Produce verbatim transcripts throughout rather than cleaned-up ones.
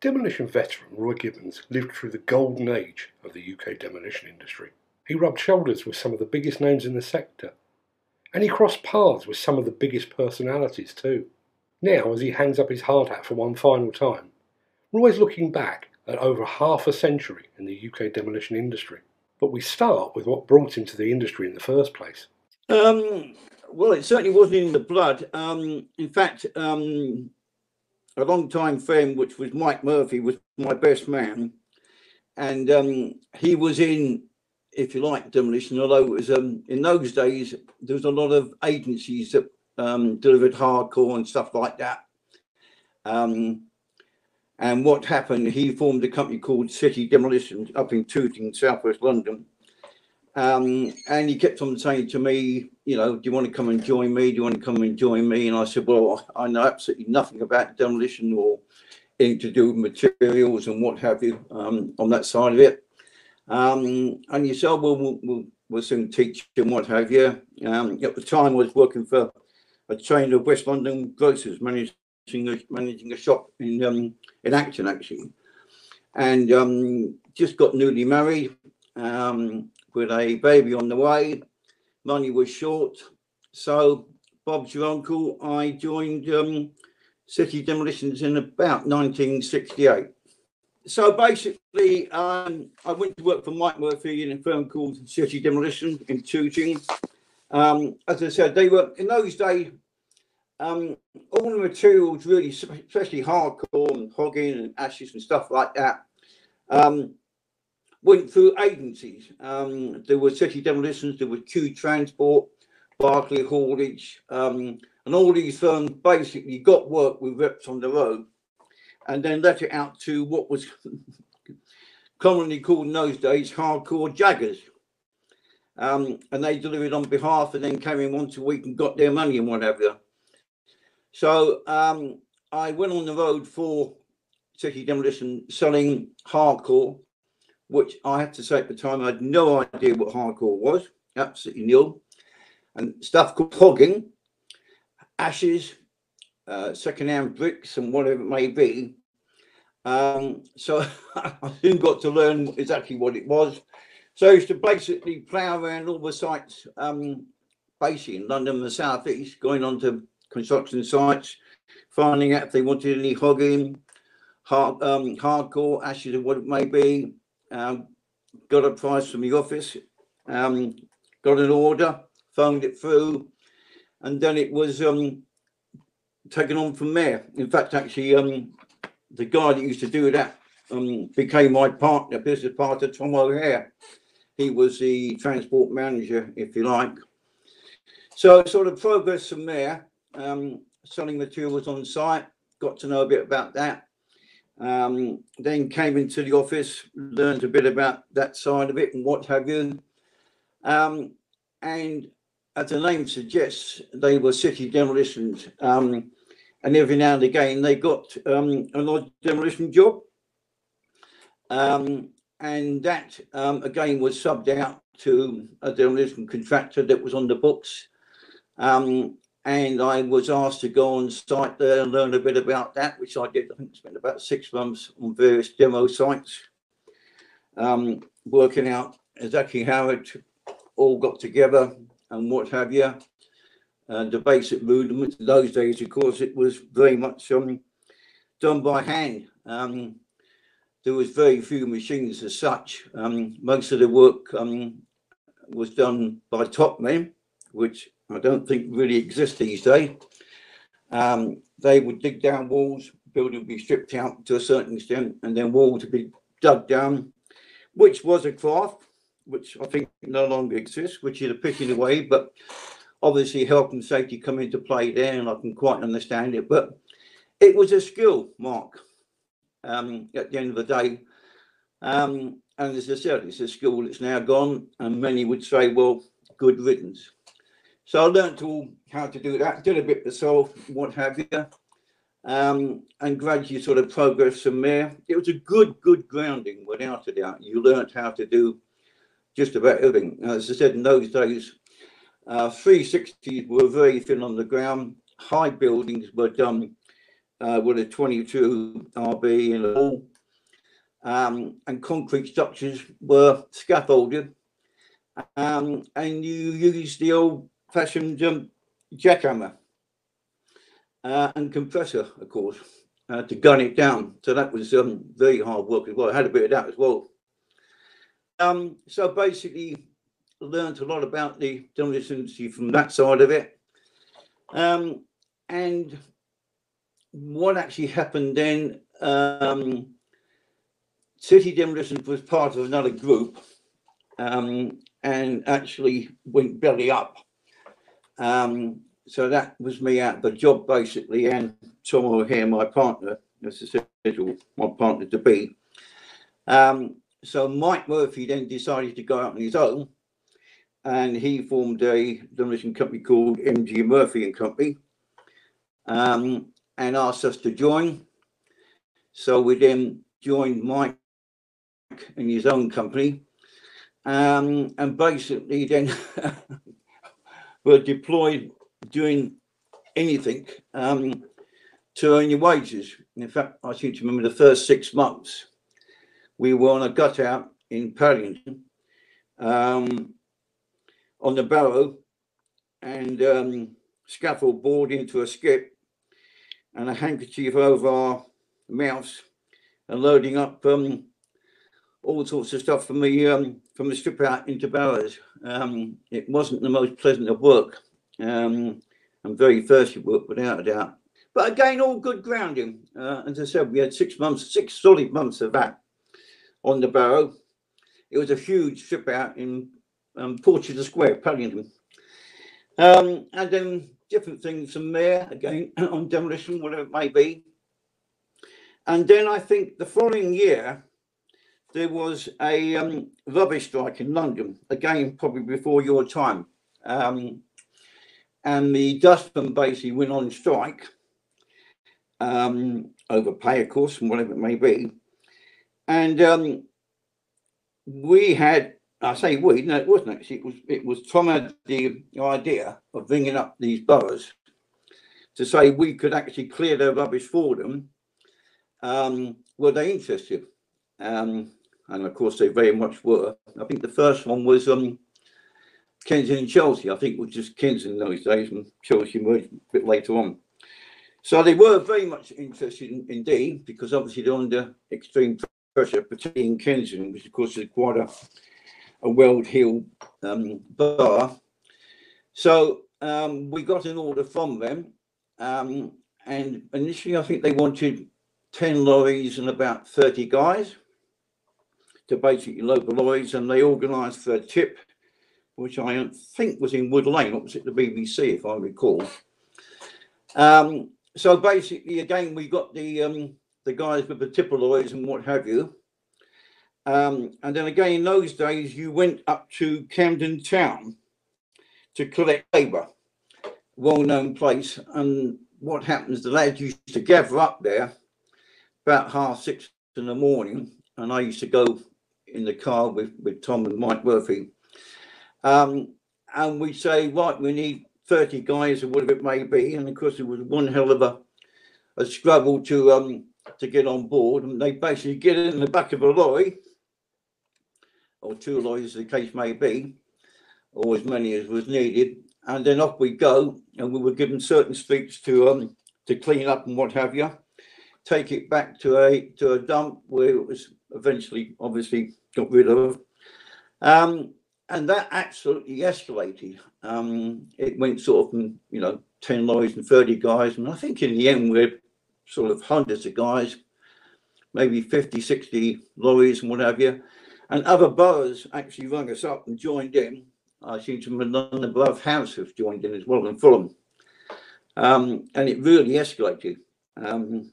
Demolition veteran Roy Gibbons lived through the golden age of the U K demolition industry. He rubbed shoulders with some of the biggest names in the sector, and he crossed paths with some of the biggest personalities too. Now, as he hangs up his hard hat for one final time, Roy's looking back at over half a century in the U K demolition industry. But we start with what brought him to the industry in the first place. Um, well, it certainly wasn't in the blood. Um, in fact, um, a long-time friend, which was Mike Murphy, was my best man. And um, he was in, if you like, demolition, although it was um, in those days, there was a lot of agencies that um, delivered hardcore and stuff like that. Um, and what happened, he formed a company called City Demolition up in Tooting, southwest London. Um, and he kept on saying to me, you know, do you want to come and join me? Do you want to come and join me? And I said, well, I know absolutely nothing about demolition or anything to do with materials and what have you um, on that side of it. Um, and he said, well, we'll, we'll, we'll soon teach you and what have you. Um, at the time, I was working for a chain of West London grocers, managing a, managing a shop in, um, in Acton, actually. And um, just got newly married. Um, with a baby on the way, money was short, so Bob's your uncle, I joined um, City Demolitions in about nineteen sixty-eight. So basically, um, I went to work for Mike Murphy in a firm called City Demolition in Tooting. Um, as I said, they were, in those days, um, all the materials really, especially hardcore and hogging and ashes and stuff like that, um, went through agencies. Um, there were City Demolitions, there was Q Transport, Barclay Haulage, um, and all these firms basically got work with reps on the road and then let it out to what was commonly called in those days hardcore jaggers. Um, and they delivered on behalf and then came in once a week and got their money and whatever. So um, I went on the road for City Demolition selling hardcore, which I have to say at the time, I had no idea what hardcore was, absolutely nil. And stuff called hogging, ashes, uh, second-hand bricks and whatever it may be. Um, so I soon got to learn exactly what it was. So I used to basically plough around all the sites, um, basically in London and the South East, going on to construction sites, finding out if they wanted any hogging, hard, um, hardcore, ashes and what it may be. Um, got a price from the office, um, got an order, phoned it through, and then it was um, taken on from there. In fact, actually, um, the guy that used to do that um, became my partner, business partner, Tom O'Hare. He was the transport manager, if you like. So sort of progress from there, um, selling materials on site, got to know a bit about that. Um, then came into the office, learned a bit about that side of it and what have you. Um, and as the name suggests, they were City Demolitions. Um, and every now and again, they got um, an odd demolition job. Um, and that, um, again, was subbed out to a demolition contractor that was on the books. Um, And I was asked to go on site there and learn a bit about that, which I did. I think I spent about six months on various demo sites, um, working out exactly how it all got together and what have you. Uh, the basic movements in those days, of course, it was very much um, done by hand. Um, there was very few machines as such. Um, most of the work um, was done by top men, which I don't think really exist these days. Um, they would dig down walls, building would be stripped out to a certain extent, and then walls would be dug down, which was a craft, which I think no longer exists, which is a pity away, but obviously health and safety come into play there, and I can quite understand it, but it was a skill, Mark, um, at the end of the day. Um, and as I said, it's a skill that's now gone, and many would say, well, good riddance. So I learned all how to do that, did a bit myself, what have you, um, and gradually sort of progressed from there. It was a good, good grounding without a doubt. You learned how to do just about everything. As I said, in those days, uh, three sixties were very thin on the ground. High buildings were done uh, with a twenty-two R B in the wall, um, and concrete structures were scaffolded, um, and you used the old-fashioned um, jackhammer uh, and compressor, of course, uh, to gun it down. So that was um, very hard work as well. I had a bit of that as well. Um, so basically, learned a lot about the demolition industry from that side of it. Um, and what actually happened then, um, City Demolition was part of another group, um, and actually went belly up. Um, so that was me out of the job, basically, and Tom O'Hare, my partner, as I said, or my partner to be. Um, so Mike Murphy then decided to go out on his own, and he formed a demolition company called M G Murphy and Company, um, and asked us to join. So we then joined Mike and his own company, um, and basically then were deployed doing anything um, to earn your wages. And in fact, I seem to remember the first six months we were on a gut out in Paddington, um, on the barrow, and um, scaffold board into a skip and a handkerchief over our mouths, and loading up um, all sorts of stuff from the, um, from the strip out into barrows. Um, it wasn't the most pleasant of work, um, and very thirsty work, without a doubt. But again, all good grounding. Uh, as I said, we had six months, six solid months of that on the barrow. It was a huge strip out in Um, Porchester Square, Paddington, um, and then different things from there again on demolition, whatever it may be. And then I think the following year there was a um, rubbish strike in London, again probably before your time, um, and the dustmen basically went on strike, um, over pay of course and whatever it may be, and um, we had, I say we, no, it wasn't actually. It was, it was Tom had the idea of ringing up these boroughs to say we could actually clear their rubbish for them. Um, were they interested? Um, and of course, they very much were. I think the first one was um, Kensington Chelsea. I think it was just Kensington those days, and Chelsea merged a bit later on. So they were very much interested in, indeed, because obviously they're under extreme pressure, particularly in Kensington, which of course is quite a a World Hill um, bar. So um, we got an order from them, um, and initially I think they wanted ten lorries and about thirty guys to basically load the lorries, and they organised for a tip, which I think was in Wood Lane, opposite the B B C, if I recall. Um, so basically, again, we got the, um, the guys with the tipper lorries and what have you. Um, and then again, in those days, you went up to Camden Town to collect labour, well-known place. And what happens, the lads used to gather up there about half six in the morning, and I used to go in the car with, with Tom and Mike Murphy, um, and we'd say, right, we need thirty guys or whatever it may be. And of course, it was one hell of a, a struggle to um, to get on board, and they basically get in the back of a lorry, or two lorries, the case may be, or as many as was needed, and then off we go. And we were given certain streets to um to clean up and what have you, take it back to a to a dump where it was eventually obviously got rid of, um and that absolutely escalated. Um it went sort of from, you know, ten lorries and thirty guys, and I think in the end we're sort of hundreds of guys, maybe fifty, sixty lorries and what have you. And other boroughs actually rung us up and joined in. I seem to remember London Borough House have joined in as well, in Fulham. Um, and it really escalated. Um,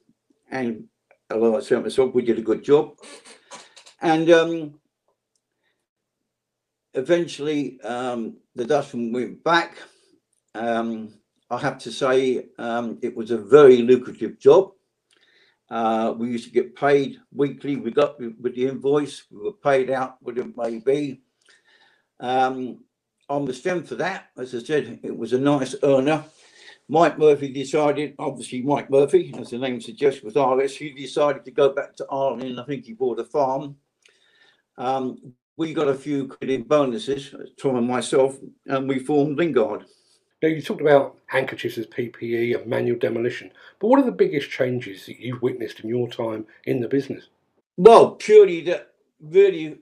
and although I said myself, we did a good job. And um, eventually um, the dustman went back. Um, I have to say, um, it was a very lucrative job. Uh, we used to get paid weekly. We got with the invoice, we were paid out, whatever it may be. Um, on the strength of that, as I said, it was a nice earner. Mike Murphy decided, obviously Mike Murphy, as the name suggests, was R S. He decided to go back to Ireland. I think he bought a farm. Um, we got a few credit bonuses, Tom and myself, and we formed Lingard. Now, you talked about handkerchiefs as P P E and manual demolition, but what are the biggest changes that you've witnessed in your time in the business? Well, purely that really...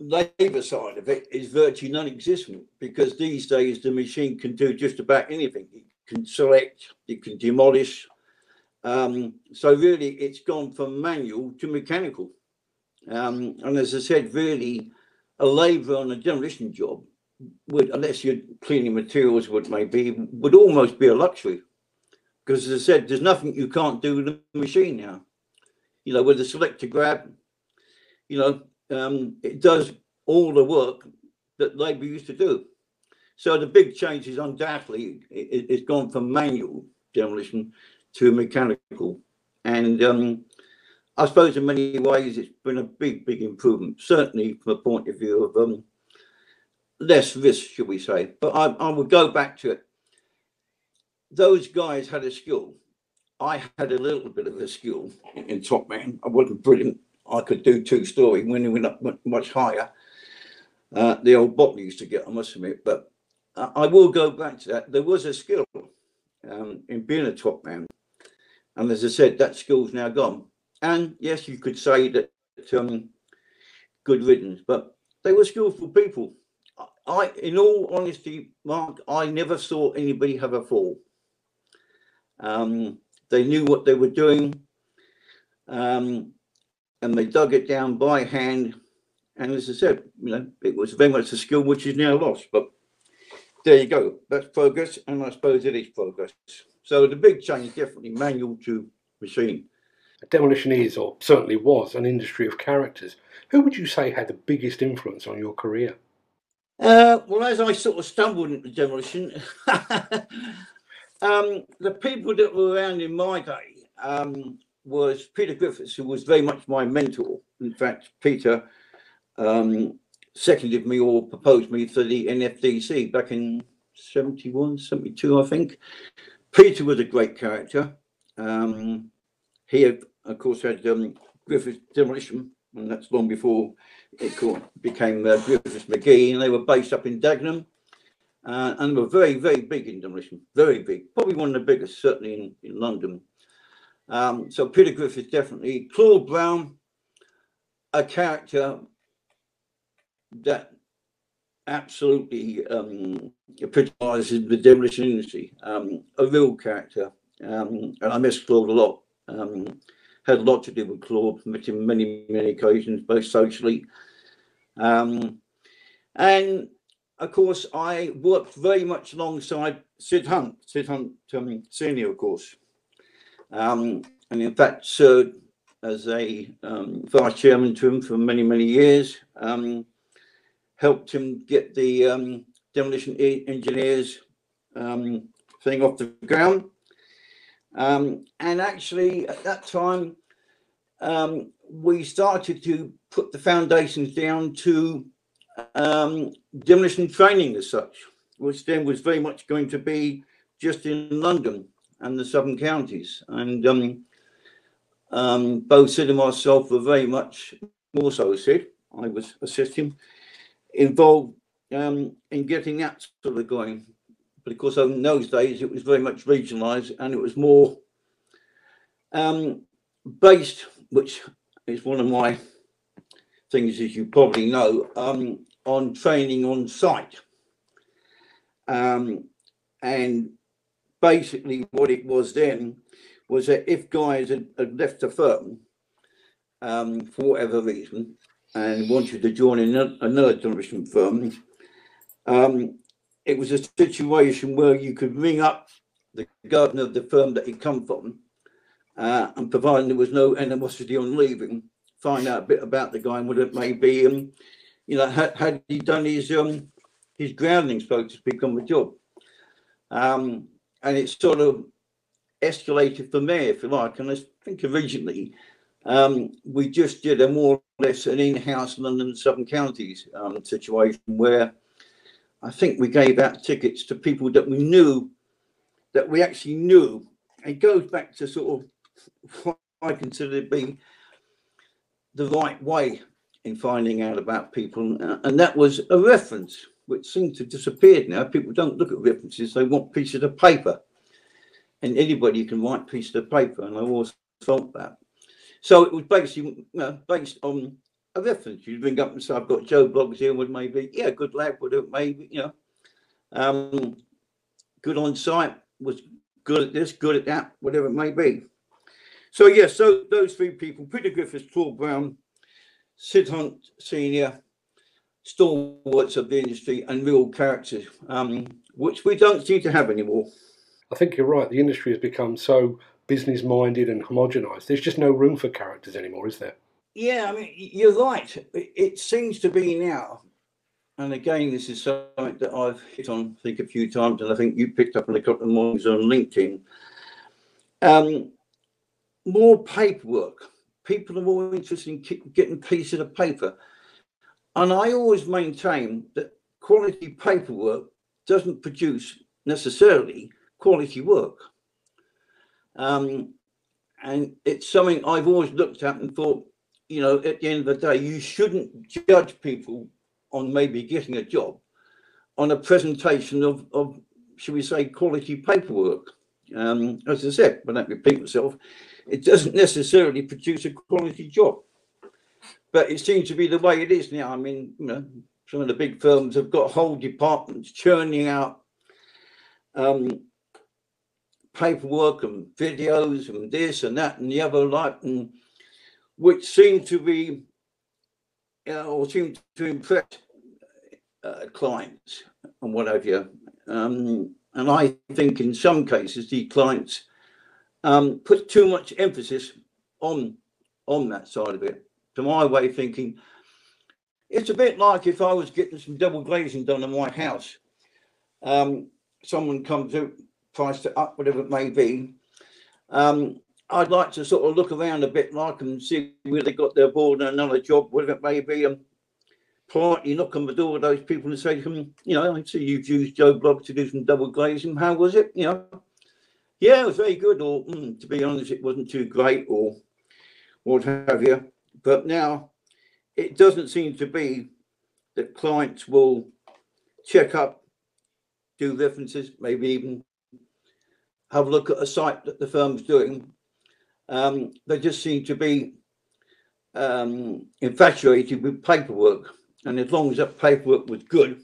labour side of it is virtually non-existent, because these days the machine can do just about anything. It can select, it can demolish. Um, so really it's gone from manual to mechanical. Um, and as I said, really a labourer on a demolition job would, unless you're cleaning materials, would maybe, would almost be a luxury. Because as I said, there's nothing you can't do with the machine now. You know, with a selector grab, you know, Um, it does all the work that labour used to do. So the big change is undoubtedly it, it's gone from manual demolition to mechanical. And um, I suppose in many ways it's been a big, big improvement, certainly from a point of view of um, less risk, should we say. But I, I would go back to it. Those guys had a skill. I had a little bit of a skill in Top Man. I wasn't brilliant. I could do two-storey when we went up much higher. Uh, the old botany used to get, I must admit, but I will go back to that. There was a skill um, in being a top man. And as I said, that skill's now gone. And yes, you could say that um, good riddance, but they were skillful people. I, in all honesty, Mark, I never saw anybody have a fall. Um, they knew what they were doing. Um, And they dug it down by hand. And as I said, you know, it was very much a skill which is now lost. But there you go. That's progress. And I suppose it is progress. So the big change, definitely manual to machine. Demolition is, or certainly was, an industry of characters. Who would you say had the biggest influence on your career? Uh, well, as I sort of stumbled into demolition, um, the people that were around in my day... Um, was Peter Griffiths, who was very much my mentor. In fact, Peter um, seconded me or proposed me for the N F D C back in seventy-one, seventy-two, I think. Peter was a great character. Um, he, had, of course, had um, Griffiths Demolition, and that's long before it called, became uh, Griffiths McGee, and they were based up in Dagenham, uh, and were very, very big in demolition, very big, probably one of the biggest, certainly in, in London. Um, so Peter Griffiths definitely. Claude Brown, a character that absolutely um, epitomizes the demolition industry, um, a real character, um, and I miss Claude a lot. Um, had a lot to do with Claude, met him many, many occasions, both socially. Um, and, of course, I worked very much alongside Sid Hunt, Sid Hunt um, Senior, of course. Um, and in fact served as a um, vice chairman to him for many, many years, um, helped him get the um, demolition engineers um, thing off the ground. Um, and actually at that time, um, we started to put the foundations down to um, demolition training as such, which then was very much going to be just in London and the southern counties. And um, um, both Sid and myself were very much, more so Sid, I was assisting, involved um, in getting that sort of going. But of course, in those days, it was very much regionalised, and it was more um, based, which is one of my things, as you probably know, um, on training on site. Um, and basically what it was then was that if guys had, had left the firm um, for whatever reason and wanted to join another, another demolition firm, um, it was a situation where you could ring up the gardener of the firm that he'd come from uh, and, providing there was no animosity on leaving, find out a bit about the guy and what it may be. And, you know, had, had he done his, um, his grounding, so to speak, on the job. Um, And it sort of escalated from there, if you like. And I think originally um, we just did a more or less an in-house London Southern Counties um, situation where I think we gave out tickets to people that we knew that we actually knew. It goes back to sort of what I consider to be the right way in finding out about people, and that was a reference, which seems to have disappeared now. People don't look at references, they want pieces of paper, and anybody can write pieces of paper, and I always felt that. So it was basically, you know, based on a reference. You'd ring up and say, I've got Joe Bloggs here, would maybe, yeah, good lad, would it maybe, you know, um, good on site, was good at this, good at that, whatever it may be. So, yes, yeah, so those three people, Peter Griffiths, Claude Brown, Sid Hunt Senior, stalwarts of the industry and real characters, um, which we don't seem to have anymore. I think you're right. The industry has become so business-minded and homogenised. There's just no room for characters anymore, is there? Yeah, I mean, you're right. It seems to be now, and again, this is something that I've hit on, I think, a few times, and I think you picked up in a couple of mornings on LinkedIn. Um, more paperwork. People are more interested in getting pieces of paper. And I always maintain that quality paperwork doesn't produce necessarily quality work. Um, and it's something I've always looked at and thought, you know, at the end of the day, you shouldn't judge people on maybe getting a job on a presentation of, of should we say, quality paperwork. Um, as I said, I don't repeat myself, it doesn't necessarily produce a quality job. But it seems to be the way it is now. I mean, you know, some of the big firms have got whole departments churning out um, paperwork and videos and this and that and the other like, and which seem to be, you know, or seem to impress uh, clients and what have you. Um, and I think in some cases the clients um, put too much emphasis on on that side of it. To my way of thinking, it's a bit like if I was getting some double glazing done in my house, um, someone comes out, priced it up, whatever it may be. Um, I'd like to sort of look around a bit like and see where they got their board and another job, whatever it may be, and politely knock on the door of those people and say, you know, I see you've used Joe Bloggs to do some double glazing. How was it? You know, yeah, it was very good, or mm, to be honest, it wasn't too great, or what have you. But now it doesn't seem to be that clients will check up, do references, maybe even have a look at a site that the firm's doing. Um, they just seem to be um, infatuated with paperwork. And as long as that paperwork was good,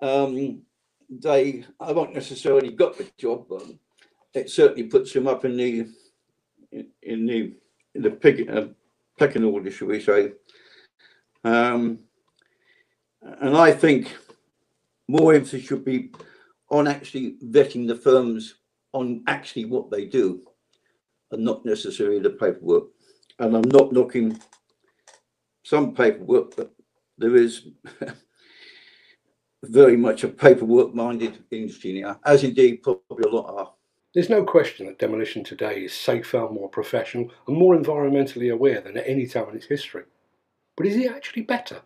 um, they haven't necessarily got the job, but it certainly puts them up in the, in, in the, in the picket, uh, second order, shall we say. Um, and I think more emphasis should be on actually vetting the firms on actually what they do and not necessarily the paperwork. And I'm not knocking some paperwork, but there is very much a paperwork-minded industry now, as indeed probably a lot are. There's no question that demolition today is safer, more professional and more environmentally aware than at any time in its history. But is it actually better?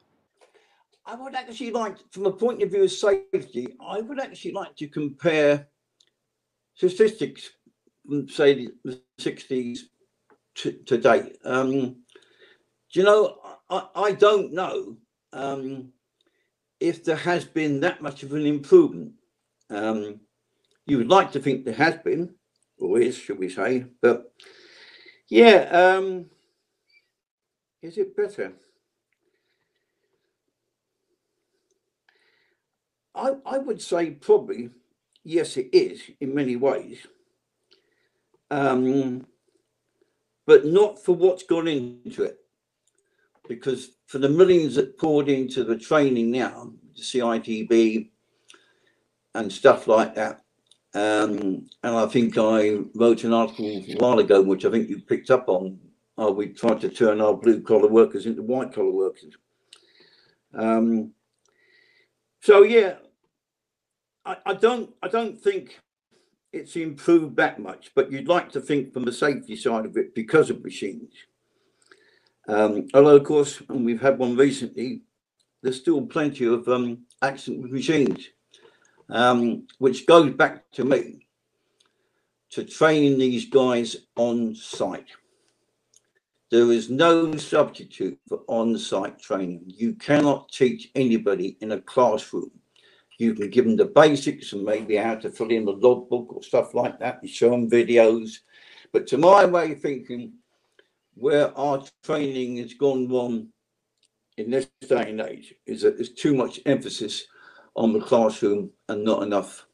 I would actually like, from a point of view of safety, I would actually like to compare statistics from, say, the sixties to today. Um, do you know, I, I don't know um, if there has been that much of an improvement. Um, You would like to think there has been, or is, should we say, but yeah, um, is it better? I, I would say probably, yes, it is in many ways, um, but not for what's gone into it, because for the millions that poured into the training now, the C I T B and stuff like that, Um, and I think I wrote an article a while ago, which I think you picked up on. Are we trying to turn our blue-collar workers into white-collar workers? Um, so yeah, I, I don't, I don't think it's improved that much. But you'd like to think from the safety side of it because of machines. Um, although, of course, and we've had one recently. There's still plenty of um, accidents with machines. Um, which goes back to me to train these guys on site. There is no substitute for on-site training. You cannot teach anybody in a classroom. You can give them the basics and maybe how to fill in the logbook or stuff like that and show them videos. But to my way of thinking, where our training has gone wrong in this day and age is that there's too much emphasis on the classroom and not enough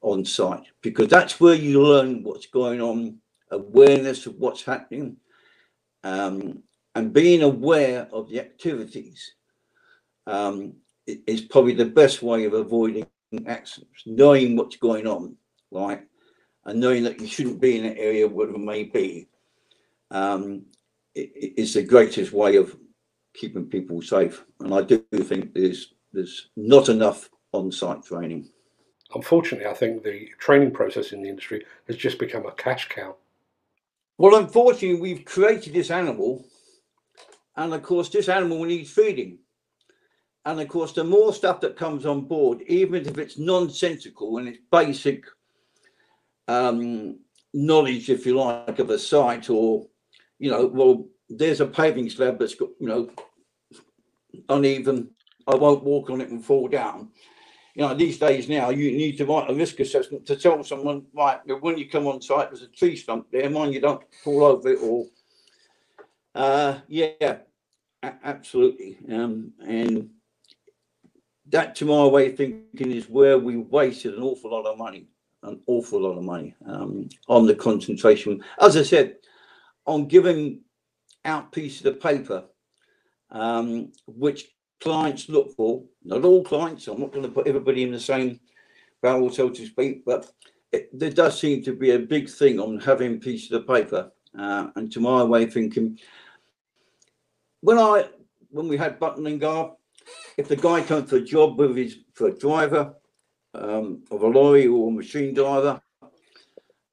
on site, because that's where you learn what's going on, awareness of what's happening, um, and being aware of the activities um, is probably the best way of avoiding accidents, knowing what's going on, right? And knowing that you shouldn't be in an area where it may be. Um, it, it's the greatest way of keeping people safe. And I do think there's, there's not enough on-site training. Unfortunately, I think the training process in the industry has just become a cash cow. Well, unfortunately, we've created this animal. And of course, this animal needs feeding. And of course, the more stuff that comes on board, even if it's nonsensical and it's basic um, knowledge, if you like, of a site, or, you know, well, there's a paving slab that's got, you know, uneven, I won't walk on it and fall down. You know, these days now, you need to write a risk assessment to tell someone, right, when you come on site, there's a tree stump there, mind you don't fall over it, or, uh, yeah, absolutely. Um, and that, to my way of thinking, is where we wasted an awful lot of money, an awful lot of money um, on the concentration. As I said, on giving out pieces of paper, um, which clients look for, not all clients, I'm not going to put everybody in the same barrel, so to speak, but it, there does seem to be a big thing on having pieces of paper. Uh, and to my way of thinking, when I when we had Button Lingard, if the guy comes for a job with his for a driver um, of a lorry or a machine driver,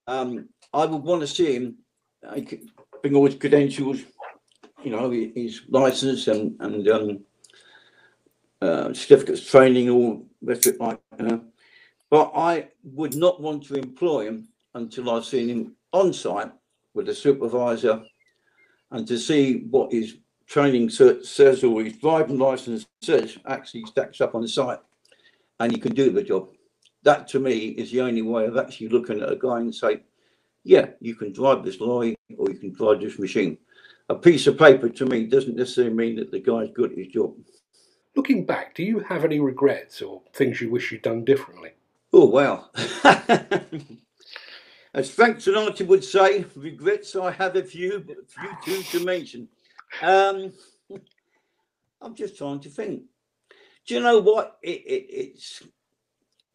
um, I would want to see him uh, bring all his credentials, you know, his license and and um, uh, certificates, training, all that's it, like. Uh, but I would not want to employ him until I've seen him on site with a supervisor, and to see what his training says or his driving license says actually stacks up on the site, and you can do the job. That to me is the only way of actually looking at a guy and say, yeah, you can drive this lorry or you can drive this machine. A piece of paper to me doesn't necessarily mean that the guy's good at his job. Looking back, do you have any regrets or things you wish you'd done differently? Oh, wow. As Frank Sinatra would say, regrets I have a few, but a few too to mention. Um, I'm just trying to think. Do you know what? It, it, it's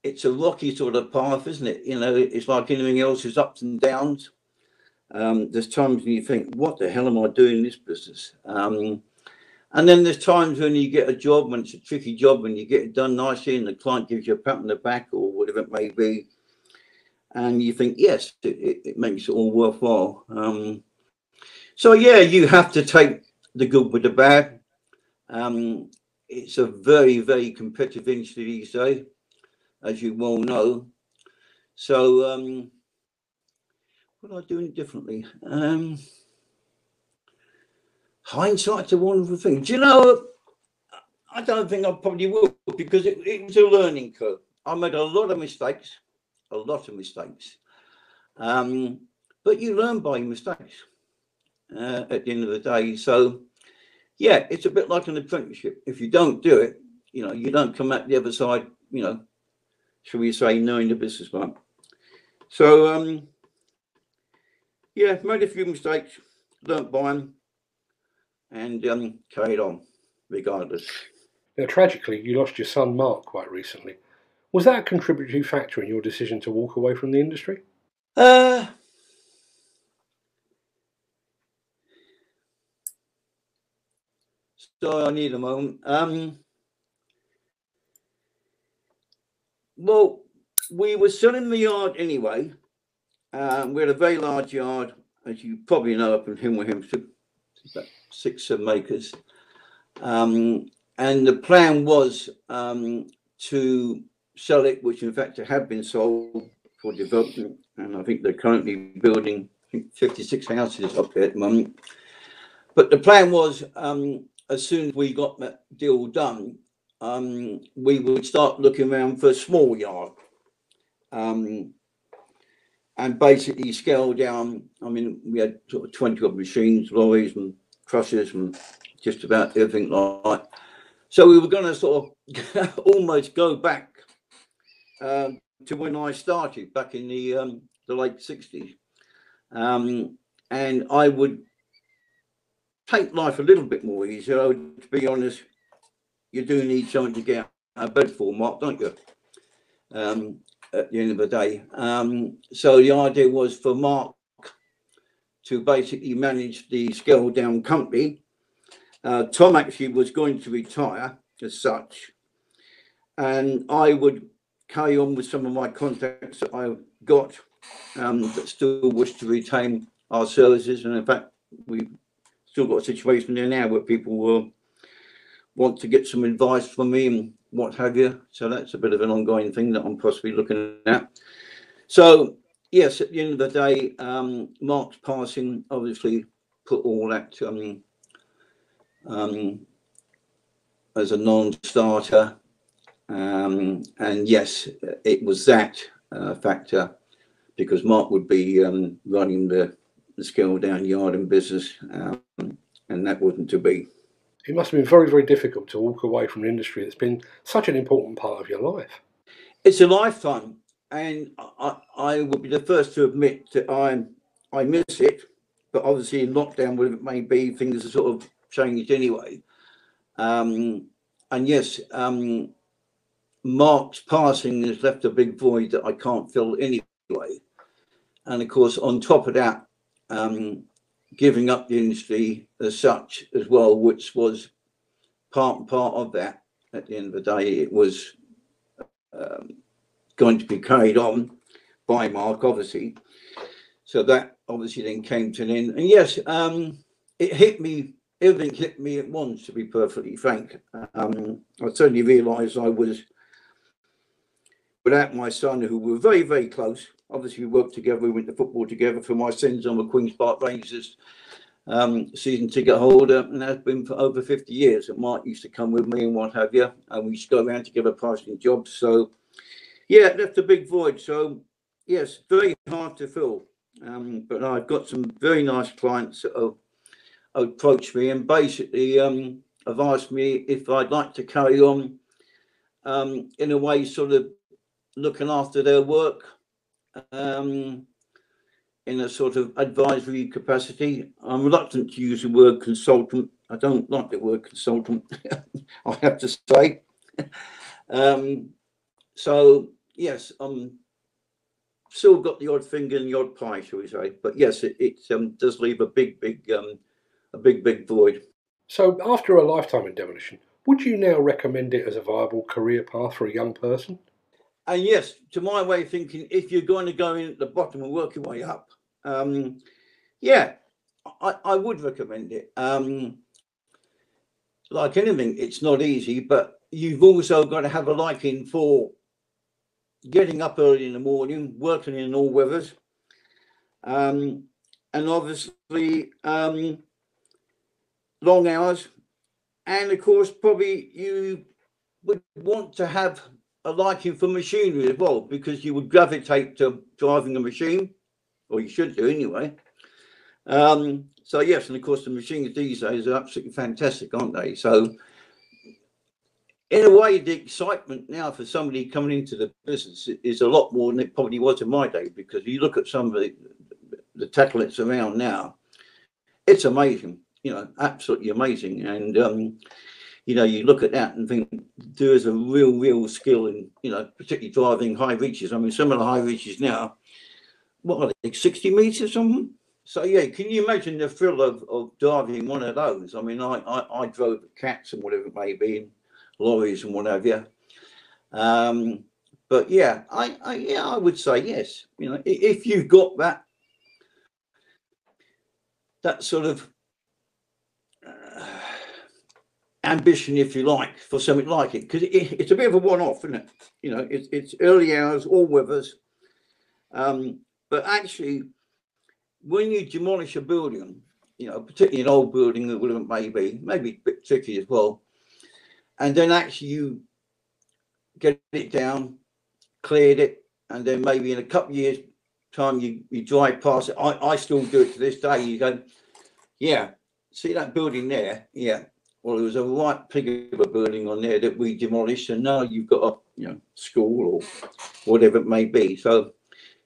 it's a rocky sort of path, isn't it? You know, it's like anything else, is ups and downs. Um, there's times when you think, what the hell am I doing in this business? Um, and then there's times when you get a job, when it's a tricky job, and you get it done nicely, and the client gives you a pat on the back or whatever it may be, and you think, yes, it, it, it makes it all worthwhile. Um, so yeah, you have to take the good with the bad. Um, it's a very, very competitive industry these days, as you well know. So um, what am I doing differently? Um, hindsight's a wonderful thing. Do you know, I don't think I probably will, because it, it was a learning curve. I made a lot of mistakes, a lot of mistakes. Um, but you learn by your mistakes uh, at the end of the day. So yeah, it's a bit like an apprenticeship. If you don't do it, you know, you don't come out the other side, you know, shall we say, knowing the business part. So, um, yeah, made a few mistakes, learnt by them, and um, carried on, regardless. Now, tragically, you lost your son, Mark, quite recently. Was that a contributory factor in your decision to walk away from the industry? Uh, sorry, I need a moment. Um, Well, we were selling the yard anyway. Um, we had a very large yard, as you probably know, up in Himwehim, about six, seven acres. Um, and the plan was um, to sell it, which in fact had been sold for development, and I think they're currently building fifty-six houses up there at the moment. But the plan was, um, as soon as we got that deal done, um, we would start looking around for a small yard, um, and basically scale down. I mean, we had sort of twenty odd machines, lorries and crushers and just about everything like that. So we were going to sort of almost go back um, to when I started back in the, um, the late sixties. Um, and I would take life a little bit more easier. I would, to be honest, you do need something to get out of bed for, Mark, don't you? Um, at the end of the day. Um, so the idea was for Mark to basically manage the scale down company. Uh, Tom actually was going to retire as such, and I would carry on with some of my contacts that I've got um, that still wish to retain our services. And in fact, we've still got a situation there now where people will want to get some advice from me and what have you. So that's a bit of an ongoing thing that I'm possibly looking at. So yes, at the end of the day, um, Mark's passing obviously put all that um, um, as a non-starter. Um, and yes, it was that uh, factor, because Mark would be um, running the, the scale down yard and business, um, and that wasn't to be. It must have been very, very difficult to walk away from an industry that's been such an important part of your life. It's a lifetime, and I, I would be the first to admit that I I miss it. But obviously, in lockdown, whatever it may be, things have sort of changed anyway. Um, and yes, um, Mark's passing has left a big void that I can't fill anyway. And of course, on top of that, um, giving up the industry as such as well, which was part and part of that. At the end of the day, it was um, going to be carried on by Mark, obviously. So that obviously then came to an end. And yes, um, it hit me, everything hit me at once, to be perfectly frank. Um, I certainly realised I was without my son, who were very, very close. Obviously, we worked together, we went to football together. For my sins, I'm a Queen's Park Rangers um, season ticket holder, and has been for over fifty years. And Mark used to come with me and what have you, and we used to go around together passing jobs. So, yeah, it left a big void. So, yes, very hard to fill. Um, but I've got some very nice clients that have approached me and basically um, have asked me if I'd like to carry on um, in a way, sort of looking after their work. Um, in a sort of advisory capacity. I'm reluctant to use the word consultant. I don't like the word consultant, I have to say. um, so yes, I'm still got the odd finger and the odd pie, shall we say? But yes, it, it um, does leave a big, big, um, a big, big void. So after a lifetime in demolition, would you now recommend it as a viable career path for a young person? And yes, to my way of thinking, if you're going to go in at the bottom and work your way up, um, yeah, I, I would recommend it. Um, like anything, it's not easy, but you've also got to have a liking for getting up early in the morning, working in all weathers. Um, and obviously, um, long hours. And of course, probably you would want to have a liking for machinery as well, because you would gravitate to driving a machine, or you should do anyway. Um, so yes, and of course the machines these days are absolutely fantastic, aren't they? So in a way, the excitement now for somebody coming into the business is a lot more than it probably was in my day, because you look at some of the, the tackle that's around now, it's amazing, you know, absolutely amazing. And um, you know, you look at that and think there is a real, real skill in, you know, particularly driving high reaches. I mean, some of the high reaches now, what are they, sixty metres or something? So, yeah, can you imagine the thrill of, of driving one of those? I mean, I, I, I drove cats and whatever it may be, and lorries and what have you. Um, but, yeah, I, I, yeah, I would say yes. You know, if you've got that, that sort of Uh, ambition, if you like, for something like it, because it, it's a bit of a one-off, isn't it? You know, it, it's early hours, all weathers, Um, but actually, when you demolish a building, you know, particularly an old building that would have maybe, maybe a bit tricky as well, and then actually you get it down, cleared it, and then maybe in a couple of years' time you, you drive past it. I, I still do it to this day. You go, yeah, see that building there? Yeah. Well, there was a right pig of a building on there that we demolished, and now you've got a, you know, school or whatever it may be. So,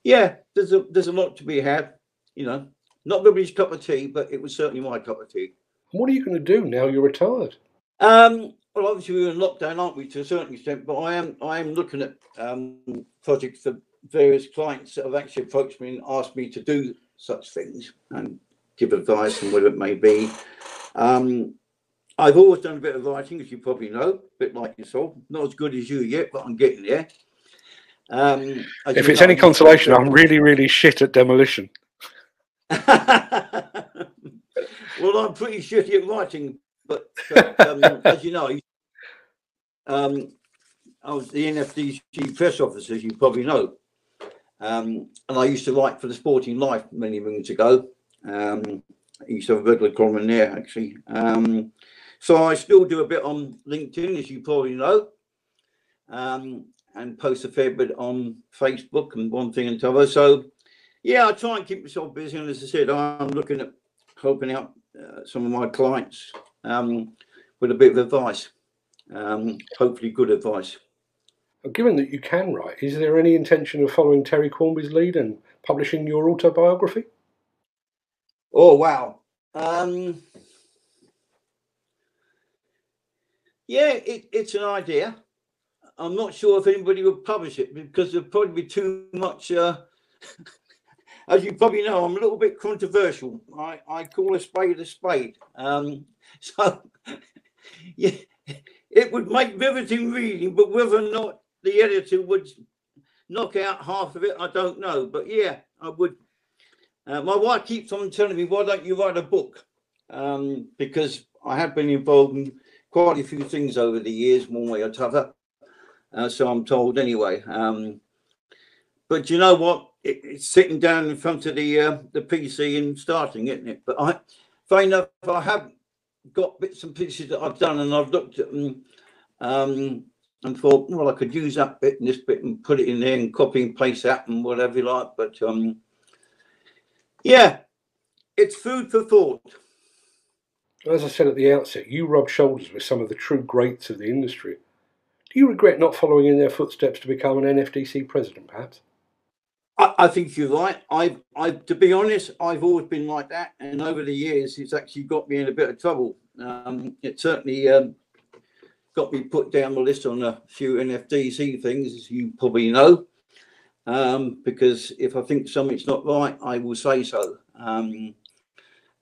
yeah, there's a there's a lot to be had. You know, not everybody's cup of tea, but it was certainly my cup of tea. What are you going to do now you're retired? Um, well, obviously we're in lockdown, aren't we, to a certain extent? But I am I am looking at um, projects for various clients that have actually approached me and asked me to do such things and give advice and whatever it may be. Um, I've always done a bit of writing, as you probably know, a bit like yourself. Not as good as you yet, but I'm getting there. Um, if it's know, any consolation, I'm really, really shit at demolition. Well, I'm pretty shitty at writing, but, but um, as you know, um, I was the N F D C press officer, as you probably know. Um, and I used to write for the Sporting Life many moons ago. Um, I used to have a regular column in there, actually. Um, So I still do a bit on LinkedIn, as you probably know, um, and post a fair bit on Facebook and one thing and another. So, yeah, I try and keep myself busy. And as I said, I'm looking at helping out uh, some of my clients um, with a bit of advice, um, hopefully good advice. Given that you can write, is there any intention of following Terry Cornby's lead and publishing your autobiography? Oh, wow. Um... Yeah, it, it's an idea. I'm not sure if anybody would publish it because there'd probably be too much. Uh, as you probably know, I'm a little bit controversial. I, I call a spade a spade. Um, so, yeah, it would make riveting reading, but whether or not the editor would knock out half of it, I don't know. But yeah, I would. Uh, my wife keeps on telling me, why don't you write a book? Um, because I have been involved in quite a few things over the years, one way or t'other, uh, so I'm told anyway. Um, but you know what? It, it's sitting down in front of the uh, the P C and starting, isn't it? But I, fair enough, I have got bits and pieces that I've done, and I've looked at them um, and thought, well, I could use that bit and this bit and put it in there and copy and paste that and whatever you like. But um, yeah, it's food for thought. As I said at the outset, you rub shoulders with some of the true greats of the industry. Do you regret not following in their footsteps to become an N F D C president, perhaps? I, I think you're right. I, I, to be honest, I've always been like that. And over the years, it's actually got me in a bit of trouble. Um, it certainly um, got me put down the list on a few N F D C things, as you probably know. Um, because if I think something's not right, I will say so. Um,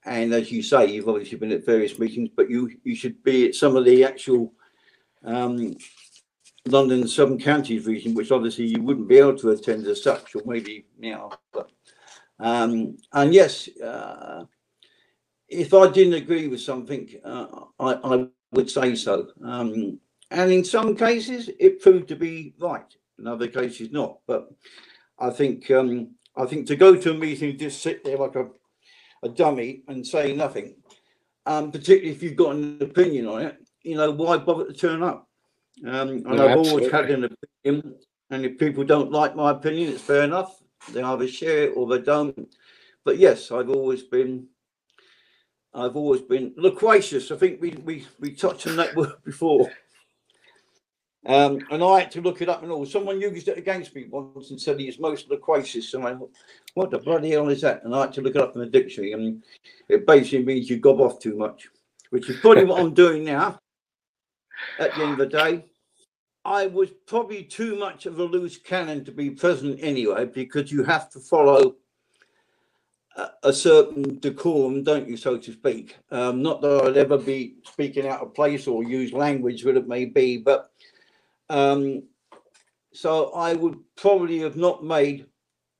And as you say, you've obviously been at various meetings, but you, you should be at some of the actual um, London Southern Counties region, which obviously you wouldn't be able to attend as such, or maybe now. But, um, and yes, uh, if I didn't agree with something, uh, I, I would say so. Um, and in some cases, it proved to be right. In other cases, not. But I think um, I think to go to a meeting and just sit there like a a dummy and say nothing, um, particularly if you've got an opinion on it, you know, why bother to turn up? Um, and no, I've absolutely always had an opinion, and if people don't like my opinion, it's fair enough. They either share it or they don't. But yes, I've always been, I've always been loquacious. I think we we, we touched on that word before. Um, and I had to look it up and all. Someone used it against me once and said he is most loquacious. And I thought, what the bloody hell is that? And I had to look it up in the dictionary. And it basically means you gob off too much, which is probably what I'm doing now. At the end of the day, I was probably too much of a loose cannon to be present anyway, because you have to follow a, a certain decorum, don't you, so to speak. Um, not that I'd ever be speaking out of place or use language, what it may be, but um so I would probably have not made,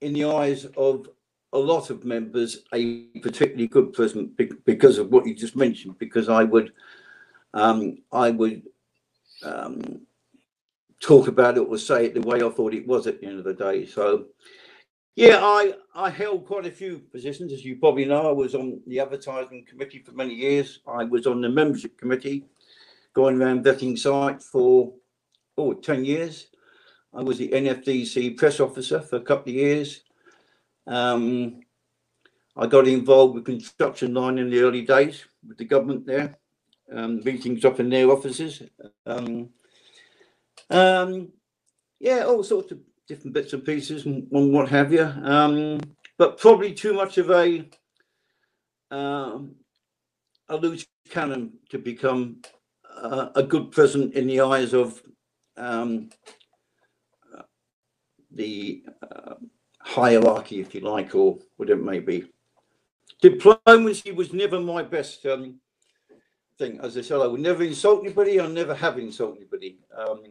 in the eyes of a lot of members, a particularly good person because of what you just mentioned, because I would um I would um talk about it or say it the way I thought it was at the end of the day. So Yeah, I, I held quite a few positions, as you probably know. I was on the advertising committee for many years. I was on the membership committee, going around vetting sites for, oh, ten years. I was the N F D C press officer for a couple of years. Um, I got involved with construction line in the early days with the government there, um, meetings up in their offices. Um, um, yeah, all sorts of different bits and pieces and what have you. Um, but probably too much of a, uh, a loose cannon to become uh, a good president in the eyes of um, the uh, hierarchy, if you like, or whatever it may be. Diplomacy was never my best um, thing. As I said, I would never insult anybody. I never have insulted anybody. Um,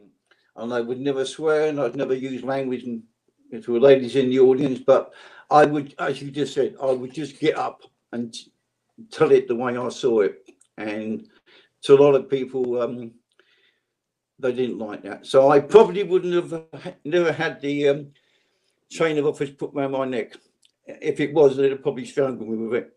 and I would never swear, and I'd never use language and, and to the ladies in the audience. But I would, as you just said, I would just get up and tell it the way I saw it. And to a lot of people, um, they didn't like that. So I probably wouldn't have never had the um, chain of office put around my neck. If it was, they'd have probably strangled me with it.